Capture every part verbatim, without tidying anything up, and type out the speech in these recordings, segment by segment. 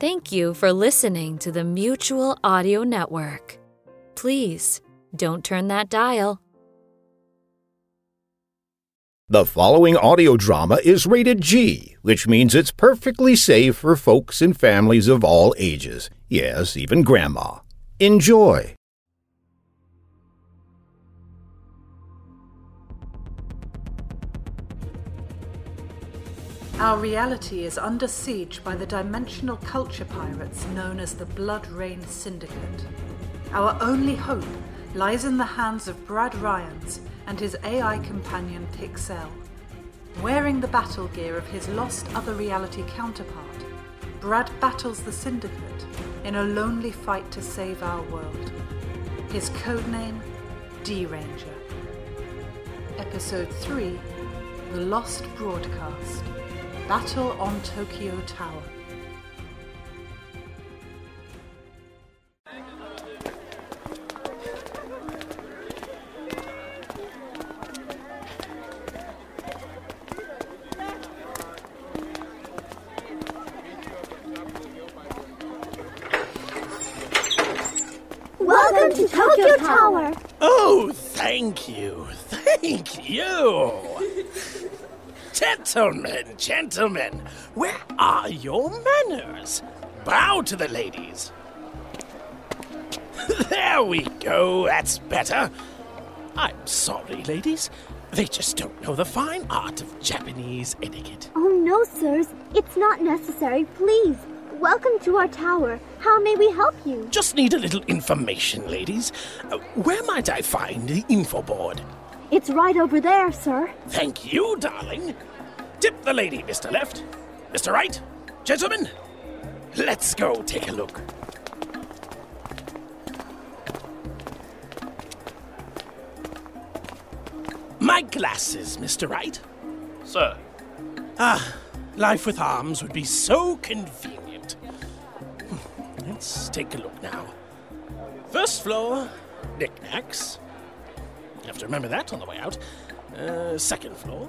Thank you for listening to the Mutual Audio Network. Please don't turn that dial. The following audio drama is rated G, which means it's perfectly safe for folks and families of all ages. Yes, even grandma. Enjoy. Our reality is under siege by the dimensional culture pirates known as the Blood Rain Syndicate. Our only hope lies in the hands of Brad Ryans and his A I companion Pixel. Wearing the battle gear of his lost other reality counterpart, Brad battles the Syndicate in a lonely fight to save our world. His codename, D-Ranger. Episode three, The Lost Broadcast. Battle on Tokyo Tower. Welcome to Tokyo Tower. Oh, thank you. Thank you. Gentlemen, gentlemen, where are your manners? Bow to the ladies. There we go, that's better. I'm sorry, ladies. They just don't know the fine art of Japanese etiquette. Oh, no, sirs. It's not necessary, please. Welcome to our tower. How may we help you? Just need a little information, ladies. Uh, where might I find the info board? It's right over there, sir. Thank you, darling. Tip the lady, Mister Left. Mister Right, gentlemen, let's go take a look. My glasses, Mister Right. Sir. Ah, life with arms would be so convenient. Let's take a look now. First floor, knickknacks. You have to remember that on the way out. Uh, second floor.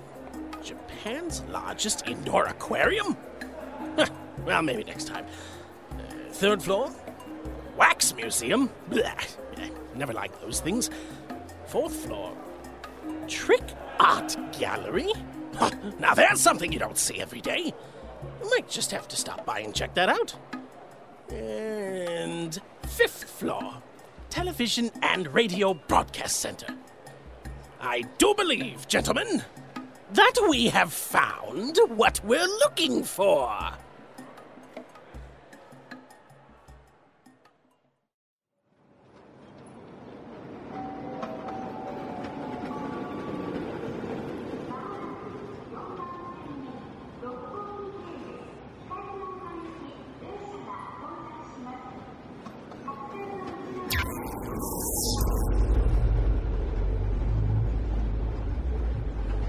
Japan's largest indoor aquarium? Huh, well, maybe next time. Uh, third floor, wax museum. Blech, never liked those things. Fourth floor, trick art gallery. Huh, now there's something you don't see every day. You might just have to stop by and check that out. And fifth floor, television and radio broadcast center. I do believe, gentlemen, that we have found what we're looking for.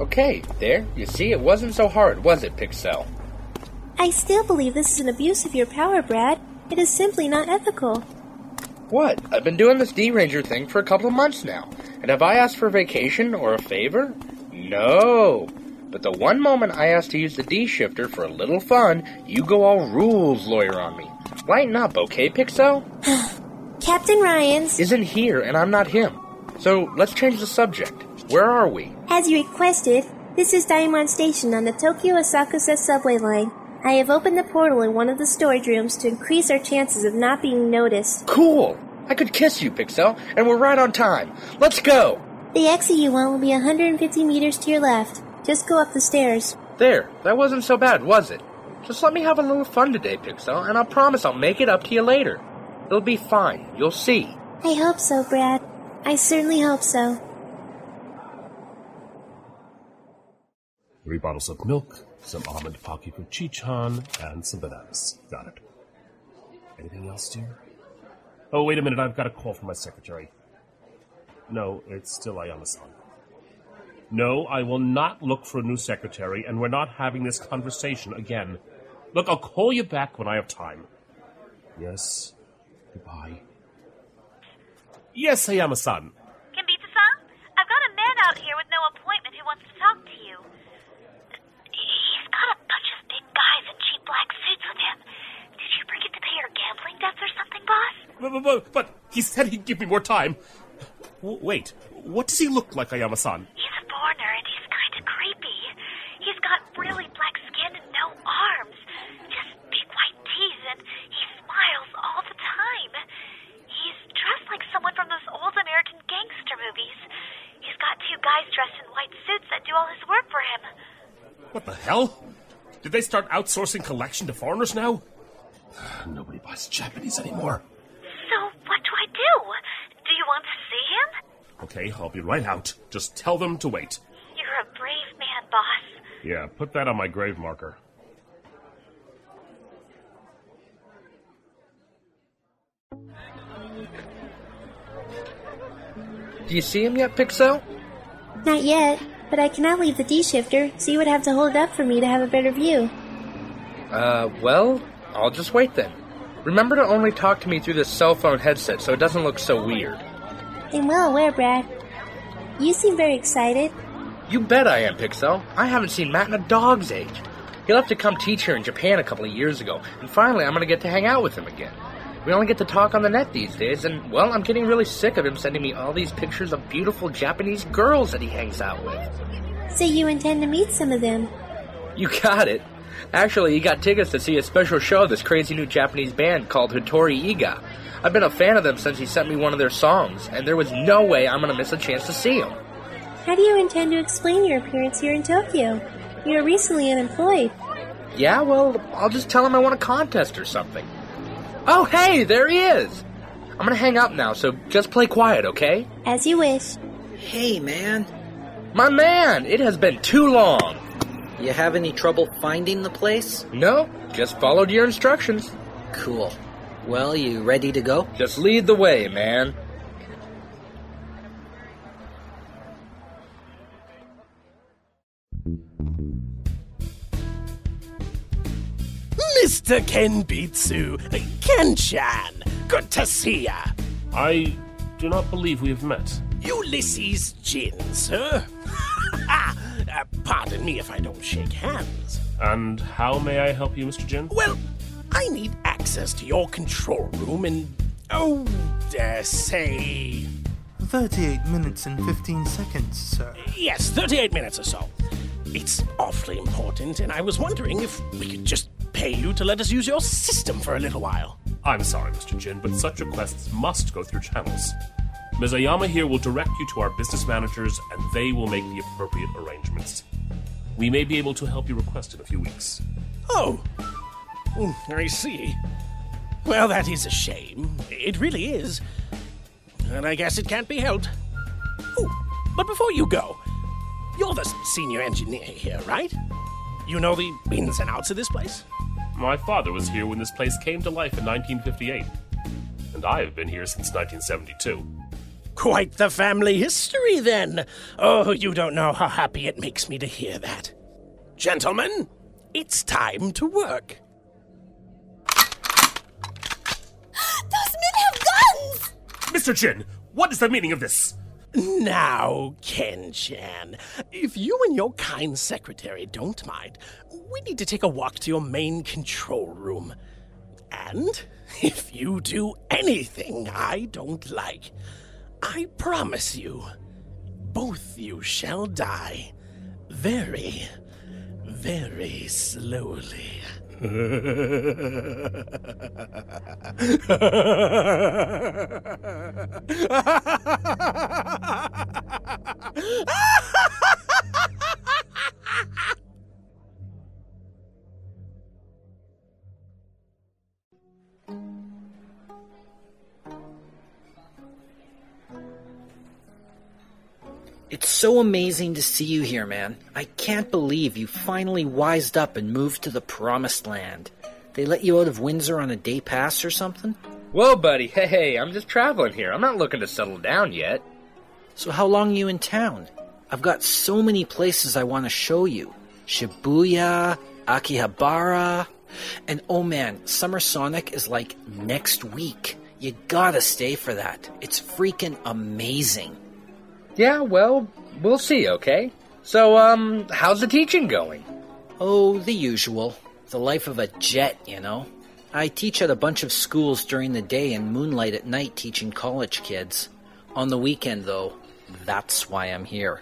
Okay, there. You see, it wasn't so hard, was it, Pixel? I still believe this is an abuse of your power, Brad. It is simply not ethical. What? I've been doing this D-Ranger thing for a couple of months now, and have I asked for vacation or a favor? No. But the one moment I asked to use the D-Shifter for a little fun, you go all rules lawyer on me. Lighten up, okay, Pixel? Captain Ryans isn't here, and I'm not him. So let's change the subject. Where are we? As you requested, this is Diamond Station on the Tokyo-Asakusa subway line. I have opened the portal in one of the storage rooms to increase our chances of not being noticed. Cool! I could kiss you, Pixel, and we're right on time. Let's go! The exit you want will be one hundred fifty meters to your left. Just go up the stairs. There, that wasn't so bad, was it? Just let me have a little fun today, Pixel, and I'll promise I'll make it up to you later. It'll be fine, you'll see. I hope so, Brad. I certainly hope so. Three bottles of milk, some almond pocky for Chichan, and some bananas. Got it. Anything else, dear? Oh, wait a minute. I've got a call from my secretary. No, it's still Ayama-san. No, I will not look for a new secretary, and we're not having this conversation again. Look, I'll call you back when I have time. Yes. Goodbye. Yes, Ayama-san. Kenbitsu-san, I've got a man out here with no appointment who wants to talk to you. He's got a bunch of big guys in cheap black suits with him. Did you forget to But, but he said he'd give me more time. W- wait, what does he look like, Ayama-san? He's a foreigner, and he's kind of creepy. He's got really black skin and no arms, just big white teeth, and he smiles all the time. He's dressed like someone from those old American gangster movies. He's got two guys dressed in white suits that do all his work for him. What the hell? Did they start outsourcing collection to foreigners now? Nobody buys Japanese anymore. So what do I do? Do you want to see him? Okay, I'll be right out. Just tell them to wait. You're a brave man, boss. Yeah, put that on my grave marker. Do you see him yet, Pixel? Not yet, but I cannot leave the D-shifter, so you would have to hold it up for me to have a better view. Uh, well, I'll just wait then. Remember to only talk to me through this cell phone headset so it doesn't look so weird. I'm well aware, Brad. You seem very excited. You bet I am, Pixel. I haven't seen Matt in a dog's age. He left to come teach here in Japan a couple of years ago, and finally I'm going to get to hang out with him again. We only get to talk on the net these days, and, well, I'm getting really sick of him sending me all these pictures of beautiful Japanese girls that he hangs out with. So you intend to meet some of them? You got it. Actually, he got tickets to see a special show of this crazy new Japanese band called Hitori Iga. I've been a fan of them since he sent me one of their songs, and there was no way I'm going to miss a chance to see him. How do you intend to explain your appearance here in Tokyo? You were recently unemployed. Yeah, well, I'll just tell him I won a contest or something. Oh, hey, there he is! I'm gonna hang up now, so just play quiet, okay? As you wish. Hey, man. My man, it has been too long. You have any trouble finding the place? No, just followed your instructions. Cool. Well, you ready to go? Just lead the way, man. Mister Kenbitsu, Ken-chan, good to see ya. I do not believe we have met. Ulysses Jin, sir. uh, pardon me if I don't shake hands. And how may I help you, Mister Jin? Well, I need access to your control room in, oh, uh, say... thirty-eight minutes and fifteen seconds, sir. Yes, thirty-eight minutes or so. It's awfully important, and I was wondering if we could just pay you to let us use your system for a little while. I'm sorry, Mister Jin, but such requests must go through channels. Miz Ayama here will direct you to our business managers, and they will make the appropriate arrangements. We may be able to help your request in a few weeks. Oh, I see. Well, that is a shame. It really is. And I guess it can't be helped. Oh, but before you go, you're the senior engineer here, right? You know the ins and outs of this place? My father was here when this place came to life in nineteen fifty-eight. And I have been here since nineteen seventy-two. Quite the family history, then. Oh, you don't know how happy it makes me to hear that. Gentlemen, it's time to work. Those men have guns! Mister Jin, what is the meaning of this? Now, Ken-chan, if you and your kind secretary don't mind, we need to take a walk to your main control room. And if you do anything I don't like, I promise you, both you shall die very, very slowly. It's so amazing to see you here, man. I can't believe you finally wised up and moved to the promised land. They let you out of Windsor on a day pass or something? Whoa, buddy. Hey, hey, I'm just traveling here. I'm not looking to settle down yet. So how long are you in town? I've got so many places I want to show you. Shibuya, Akihabara, and oh man, Summer Sonic is like next week. You gotta stay for that. It's freaking amazing. Yeah, well, we'll see, okay? So, um, how's the teaching going? Oh, the usual. The life of a jet, you know? I teach at a bunch of schools during the day and moonlight at night teaching college kids. On the weekend, though, that's why I'm here.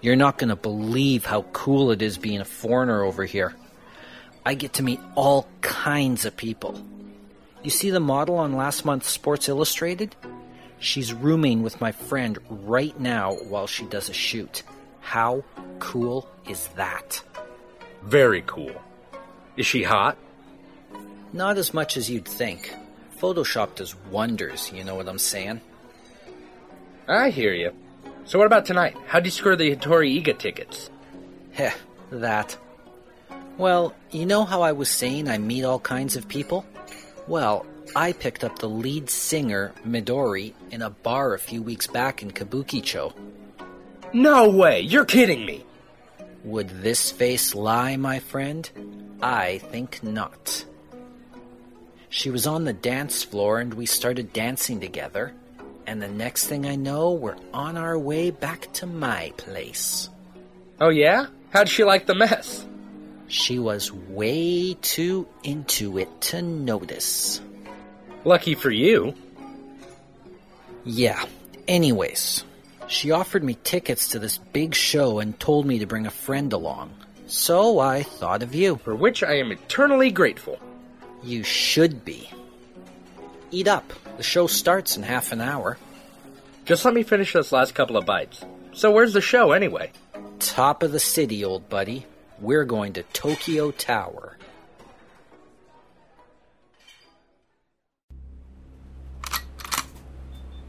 You're not going to believe how cool it is being a foreigner over here. I get to meet all kinds of people. You see the model on last month's Sports Illustrated? She's rooming with my friend right now while she does a shoot. How cool is that? Very cool. Is she hot? Not as much as you'd think. Photoshop does wonders, you know what I'm saying? I hear you. So what about tonight? How'd you score the Hitori Iga tickets? Heh, that. Well, you know how I was saying I meet all kinds of people? Well, I picked up the lead singer, Midori, in a bar a few weeks back in Kabukicho. No way! You're kidding me! Would this face lie, my friend? I think not. She was on the dance floor and we started dancing together. And the next thing I know, we're on our way back to my place. Oh yeah? How'd she like the mess? She was way too into it to notice. Lucky for you. Yeah. Anyways, she offered me tickets to this big show and told me to bring a friend along. So I thought of you. For which I am eternally grateful. You should be. Eat up. The show starts in half an hour. Just let me finish this last couple of bites. So where's the show, anyway? Top of the city, old buddy. We're going to Tokyo Tower.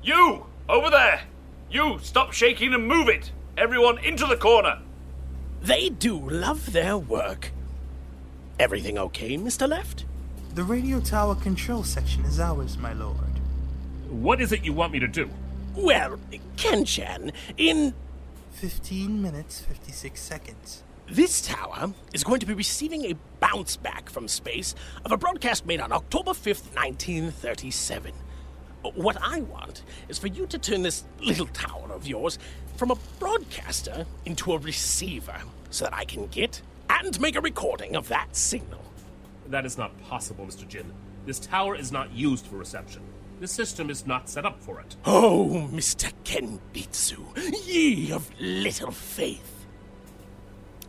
You! Over there! You! Stop shaking and move it! Everyone into the corner! They do love their work. Everything okay, Mister Left? The radio tower control section is ours, my lord. What is it you want me to do? Well, Ken-chan, in... fifteen minutes, fifty-six seconds. This tower is going to be receiving a bounce back from space of a broadcast made on October fifth, nineteen thirty-seven. What I want is for you to turn this little tower of yours from a broadcaster into a receiver so that I can get and make a recording of that signal. That is not possible, Mister Jin. This tower is not used for reception. The system is not set up for it. Oh, Mister Kenbitsu, ye of little faith.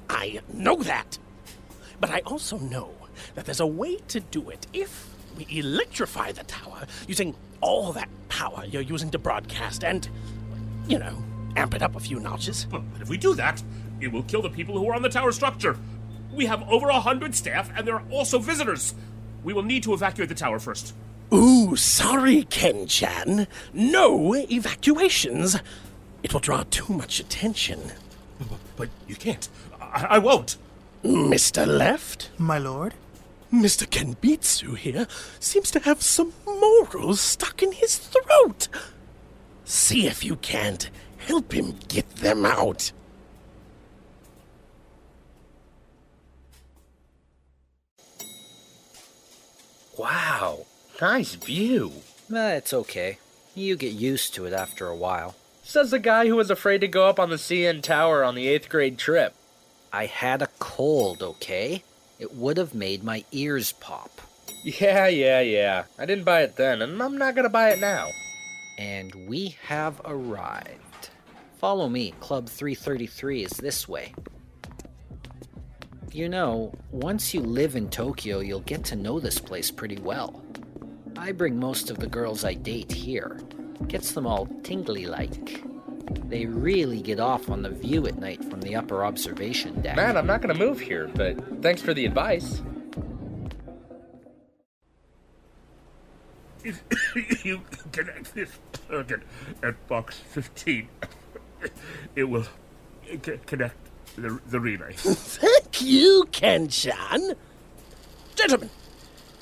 I know that. But I also know that there's a way to do it if we electrify the tower using all that power you're using to broadcast and, you know, amp it up a few notches. But if we do that, it will kill the people who are on the tower structure. We have over a hundred staff, and there are also visitors. We will need to evacuate the tower first. Ooh, sorry, Ken-chan. No evacuations. It will draw too much attention. But you can't. I, I won't. Mister Left? My lord? Mister Kenbitsu here seems to have some morals stuck in his throat. See if you can't help him get them out. Wow, nice view. Uh, it's okay. You get used to it after a while. Says the guy who was afraid to go up on the C N Tower on the eighth grade trip. I had a cold, okay? It would have made my ears pop. Yeah, yeah, yeah. I didn't buy it then, and I'm not gonna buy it now. And we have arrived. Follow me, Club three thirty-three is this way. You know, once you live in Tokyo, you'll get to know this place pretty well. I bring most of the girls I date here. Gets them all tingly-like. They really get off on the view at night from the upper observation deck. Man, I'm not going to move here, but thanks for the advice. You connect this target at box fifteen. It will c- connect The, the relay. Thank you, Ken-chan. Gentlemen,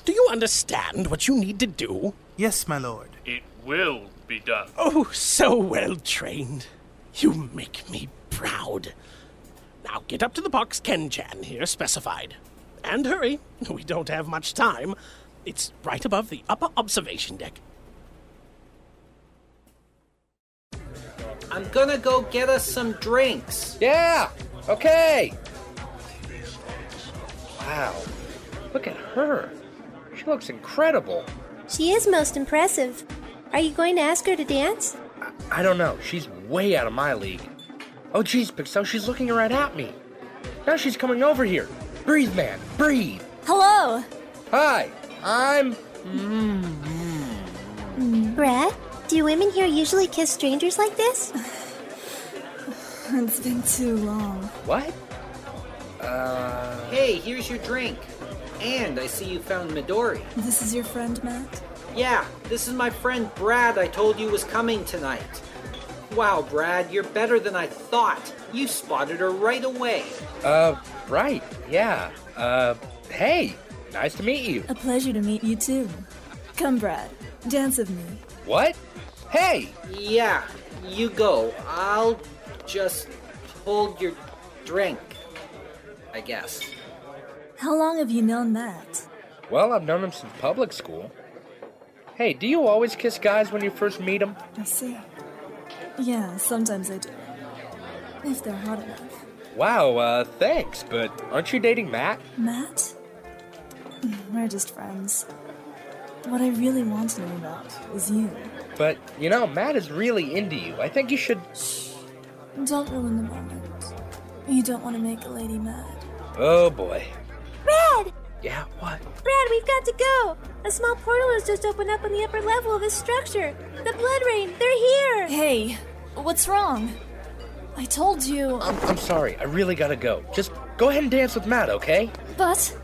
do you understand what you need to do? Yes, my lord. It will be done. Oh, so well trained. You make me proud. Now get up to the box Ken-chan here specified. And hurry, we don't have much time. It's right above the upper observation deck. I'm gonna go get us some drinks. Yeah! Okay! Wow, look at her. She looks incredible. She is most impressive. Are you going to ask her to dance? I, I don't know. She's way out of my league. Oh, jeez, Pixel, she's looking right at me. Now she's coming over here. Breathe, man, breathe. Hello. Hi, I'm... Mm-hmm. Brad, do women here usually kiss strangers like this? It's been too long. What? Uh... Hey, here's your drink. And I see you found Midori. This is your friend, Matt? Yeah, this is my friend Brad I told you was coming tonight. Wow, Brad, you're better than I thought. You spotted her right away. Uh, right, yeah. Uh, hey, nice to meet you. A pleasure to meet you, too. Come, Brad, dance with me. What? Hey! Yeah, you go. I'll just hold your drink, I guess. How long have you known Matt? Well, I've known him since public school. Hey, do you always kiss guys when you first meet them? I see. Yeah, sometimes I do. If they're hot enough. Wow, uh, thanks, but aren't you dating Matt? Matt? We're just friends. What I really want to know about is you. But, you know, Matt is really into you. I think you should... Shh. Don't ruin the moment. You don't want to make a lady mad. Oh, boy. Brad! Yeah, what? Brad, we've got to go! A small portal has just opened up on the upper level of this structure! The Blood Rain, they're here! Hey, what's wrong? I told you... I'm, I'm sorry, I really gotta go. Just go ahead and dance with Matt, okay? But...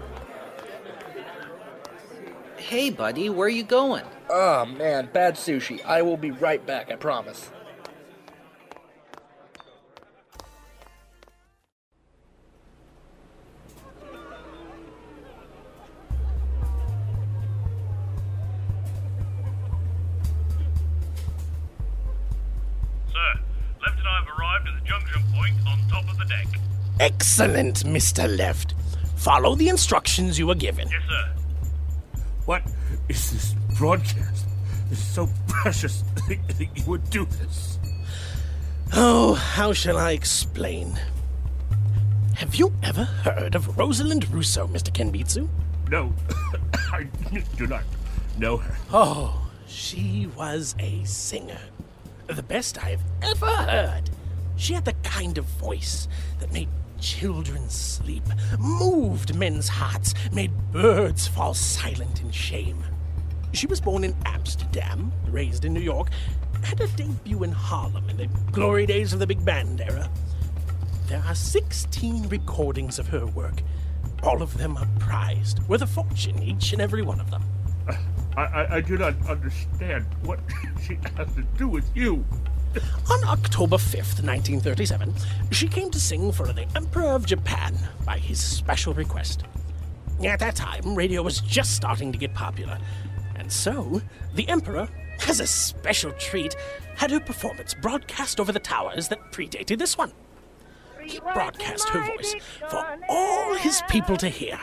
Hey, buddy, where are you going? Oh, man, bad sushi. I will be right back, I promise. Excellent, Mister Left. Follow the instructions you were given. Yes, sir. What is this broadcast? It's so precious that you would do this. Oh, how shall I explain? Have you ever heard of Rosalind Russo, Mister Kenbitsu? No, I do not know her. Oh, she was a singer. The best I've ever heard. She had the kind of voice that made children sleep, moved men's hearts, made birds fall silent in shame. She was born in Amsterdam, raised in New York, had a debut in Harlem in the glory days of the Big Band era. There are sixteen recordings of her work. All of them are prized, worth a fortune, each and every one of them. Uh, I, I, I do not understand what she has to do with you. On October fifth, nineteen thirty-seven, she came to sing for the Emperor of Japan by his special request. At that time, radio was just starting to get popular, and so the Emperor, as a special treat, had her performance broadcast over the towers that predated this one. He broadcast her voice for all his people to hear,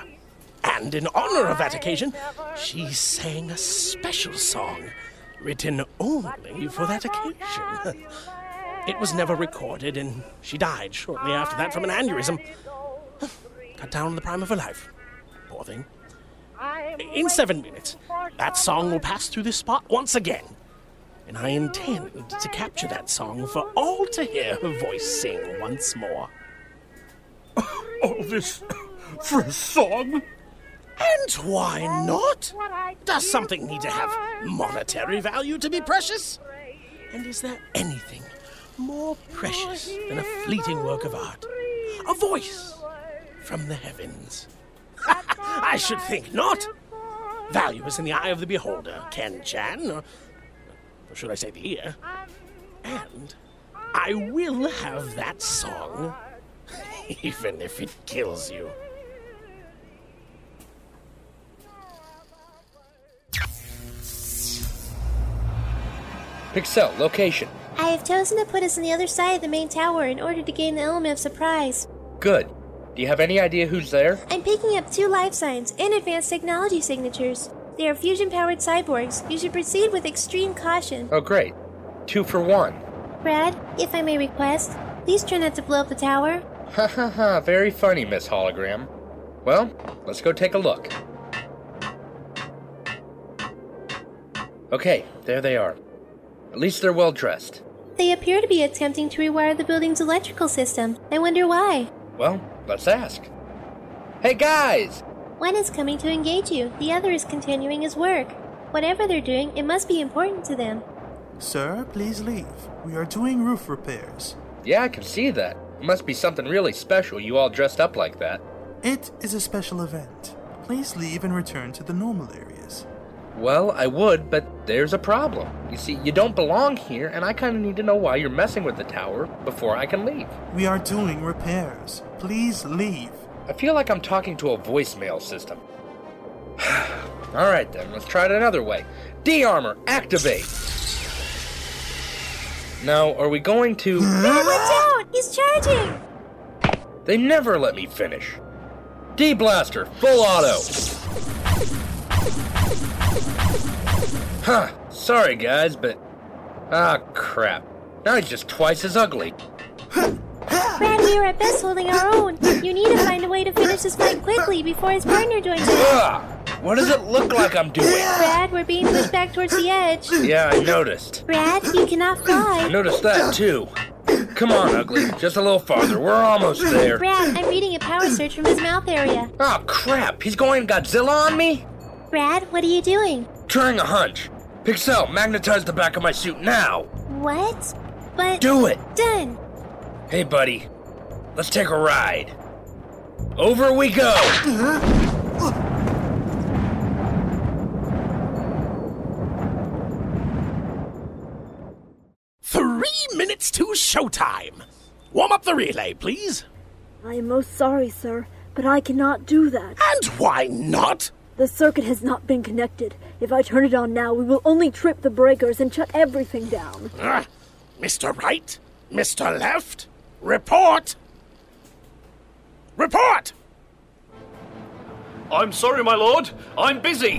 and in honor of that occasion, she sang a special song. Written only for that occasion. It was never recorded, and she died shortly after that from an aneurysm. Cut down on the prime of her life. Poor thing. In seven minutes, that song will pass through this spot once again. And I intend to capture that song for all to hear her voice sing once more. All this for a song? And why not? Does something need to have monetary value to be precious? And is there anything more precious than a fleeting work of art? A voice from the heavens? I should think not. Value is in the eye of the beholder, Ken-chan, or, or should I say the ear. And I will have that song, even if it kills you. Pixel, location. I have chosen to put us on the other side of the main tower in order to gain the element of surprise. Good. Do you have any idea who's there? I'm picking up two life signs and advanced technology signatures. They are fusion-powered cyborgs. You should proceed with extreme caution. Oh, great. Two for one. Brad, if I may request, please try not to blow up the tower. Ha ha ha, very funny, Miss Hologram. Well, let's go take a look. Okay, there they are. At least they're well-dressed. They appear to be attempting to rewire the building's electrical system. I wonder why. Well, let's ask. Hey, guys! One is coming to engage you. The other is continuing his work. Whatever they're doing, it must be important to them. Sir, please leave. We are doing roof repairs. Yeah, I can see that. It must be something really special you all dressed up like that. It is a special event. Please leave and return to the normal areas. Well, I would, but there's a problem. You see, you don't belong here, and I kind of need to know why you're messing with the tower before I can leave. We are doing repairs. Please leave. I feel like I'm talking to a voicemail system. All right, then. Let's try it another way. D-Armor, activate! Now, are we going to... No, watch out! He's charging! They never let me finish. D-Blaster, full auto! Huh, sorry guys, but... Ah, crap. Now he's just twice as ugly. Brad, we are at best holding our own. You need to find a way to finish this fight quickly before his partner joins us. Ah, what does it look like I'm doing? Brad, we're being pushed back towards the edge. Yeah, I noticed. Brad, you cannot fly. I noticed that too. Come on, Ugly. Just a little farther. We're almost there. Brad, I'm reading a power surge from his mouth area. Oh, crap. He's going Godzilla on me? Brad, what are you doing? Trying a hunch. Pixel, magnetize the back of my suit now. What? But... Do it. Done. Hey, buddy. Let's take a ride. Over we go. Minutes to showtime. Warm up the relay, please. I am most sorry, sir, but I cannot do that. And why not? The circuit has not been connected. If I turn it on now, we will only trip the breakers and shut everything down. Uh, Mister Right, Mister Left, report! Report! I'm sorry, my lord. I'm busy.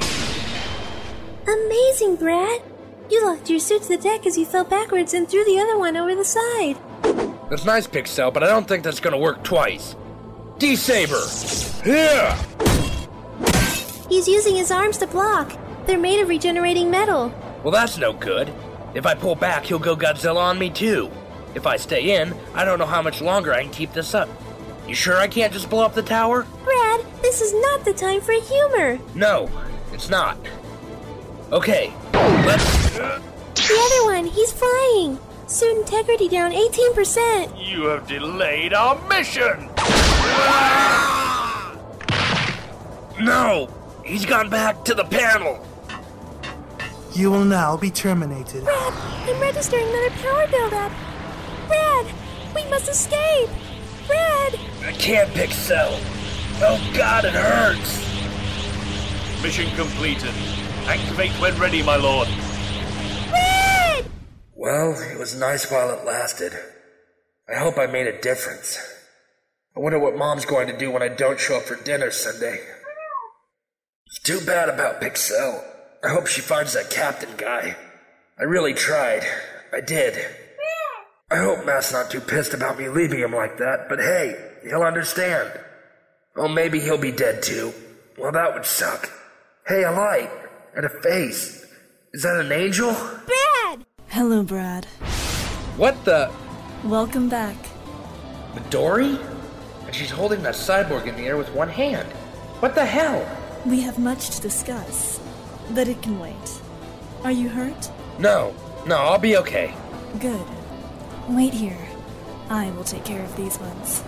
Amazing, Brad. You locked your suit to the deck as you fell backwards and threw the other one over the side. That's nice, Pixel, but I don't think that's gonna work twice. D-Saber! Here! He's using his arms to block. They're made of regenerating metal. Well, that's no good. If I pull back, he'll go Godzilla on me, too. If I stay in, I don't know how much longer I can keep this up. You sure I can't just blow up the tower? Brad, this is not the time for humor. No, it's not. Okay, let's... Uh... The other one, he's flying! Suit integrity down eighteen percent! You have delayed our mission! No! He's gone back to the panel! You will now be terminated. Brad, I'm registering another power buildup! Brad, we must escape! Brad! I can't, Pixel! Oh god, it hurts! Mission completed. Activate when ready, my lord. Red! Well, it was nice while it lasted. I hope I made a difference. I wonder what Mom's going to do when I don't show up for dinner Sunday. It's too bad about Pixel. I hope she finds that captain guy. I really tried. I did. I hope Matt's not too pissed about me leaving him like that, but hey, he'll understand. Oh, maybe he'll be dead too. Well, that would suck. Hey, a light. And a face. Is that an angel? Brad! Hello, Brad. What the? Welcome back. Midori? And she's holding that cyborg in the air with one hand. What the hell? We have much to discuss, but it can wait. Are you hurt? No. No, I'll be okay. Good. Wait here. I will take care of these ones.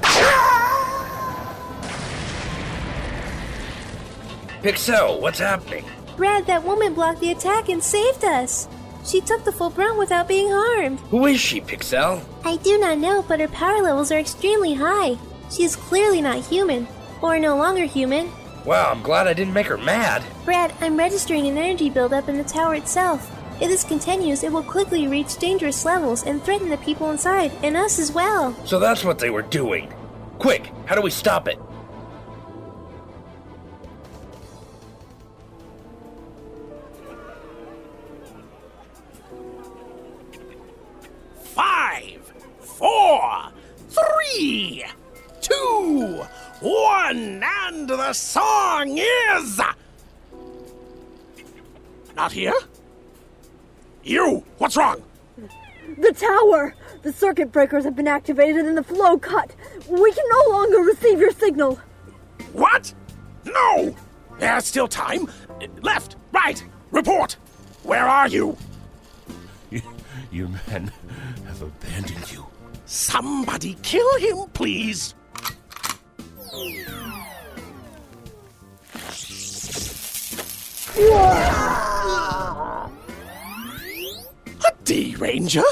Pixel, what's happening? Brad, that woman blocked the attack and saved us. She took the full brunt without being harmed. Who is she, Pixel? I do not know, but her power levels are extremely high. She is clearly not human, or no longer human. Wow, I'm glad I didn't make her mad. Brad, I'm registering an energy buildup in the tower itself. If this continues, it will quickly reach dangerous levels and threaten the people inside, and us as well. So that's what they were doing. Quick, how do we stop it? Five, four, three, two, one, and the song is... Not here? You! What's wrong? The tower! The circuit breakers have been activated and the flow cut. We can no longer receive your signal. What? No! There's still time. Left, right, report. Where are you? You, you men have abandoned you. Somebody kill him, please. A D-Ranger?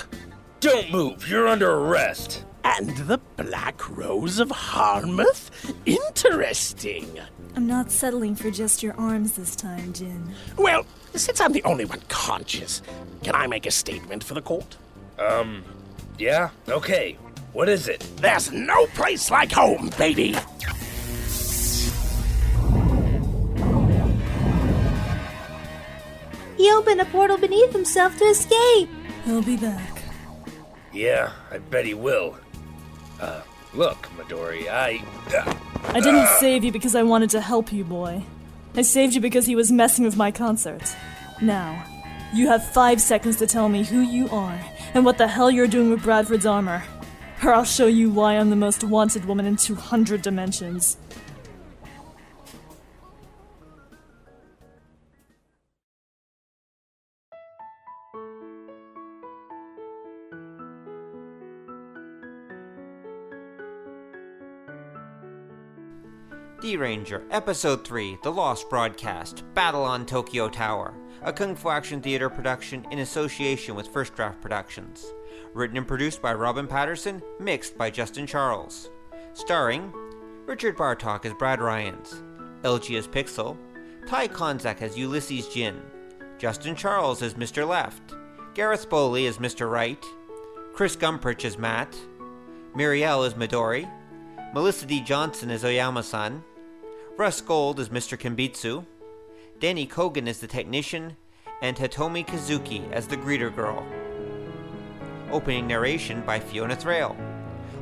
Don't move, you're under arrest. And the Black Rose of Harmoth? Interesting. I'm not settling for just your arms this time, Jin. Well, since I'm the only one conscious, can I make a statement for the court? Um, yeah, okay. What is it? There's no place like home, baby! He opened a portal beneath himself to escape. He'll be back. Yeah, I bet he will. Uh, look, Midori, I... Uh, I didn't uh, save you because I wanted to help you, boy. I saved you because he was messing with my concert. Now, you have five seconds to tell me who you are and what the hell you're doing with Bradford's armor, or I'll show you why I'm the most wanted woman in two hundred dimensions. D-Ranger, Episode three, The Lost Broadcast, Battle on Tokyo Tower, a Kung Fu Action Theater production in association with First Draft Productions. Written and produced by Robin Patterson, mixed by Justin Charles. Starring Richard Bartok as Brad Ryans, L G as Pixel, Ty Konzak as Ulysses Jin, Justin Charles as Mister Left, Gareth Boley as Mister Right, Chris Gumprich as Matt, Muriel as Midori, Melissa D. Johnson as Ayama-san, Russ Gold as Mister Kenbitsu, Danny Kogan as the technician, and Hitomi Kazuki as the greeter girl. Opening narration by Fiona Thrale.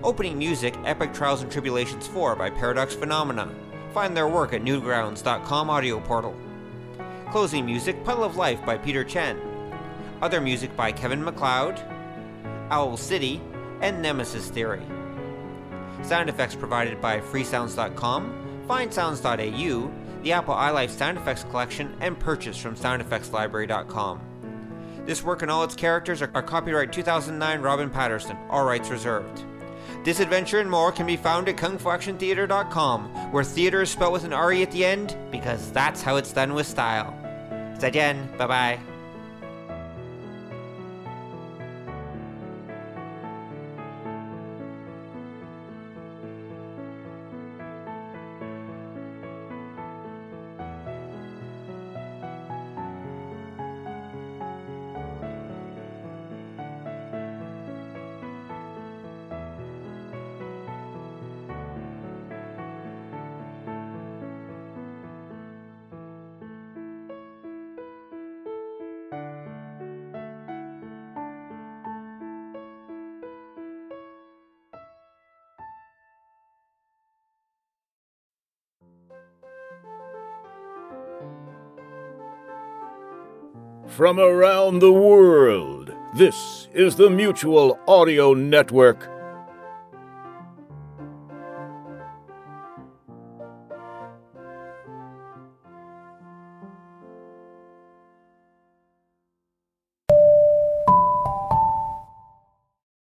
Opening music, Epic Trials and Tribulations four by Paradox Phenomena. Find their work at newgrounds dot com audio portal. Closing music, Puddle of Life by Peter Chen. Other music by Kevin MacLeod, Owl City, and Nemesis Theory. Sound effects provided by freesounds dot com, find sounds dot a u, the Apple iLife Sound Effects Collection, and purchased from sound effects library dot com. This work and all its characters are copyright two thousand nine Robin Patterson, all rights reserved. This adventure and more can be found at kung fu action theater dot com, where theater is spelled with an R E at the end, because that's how it's done with style. Zaijian, bye-bye. From around the world, this is the Mutual Audio Network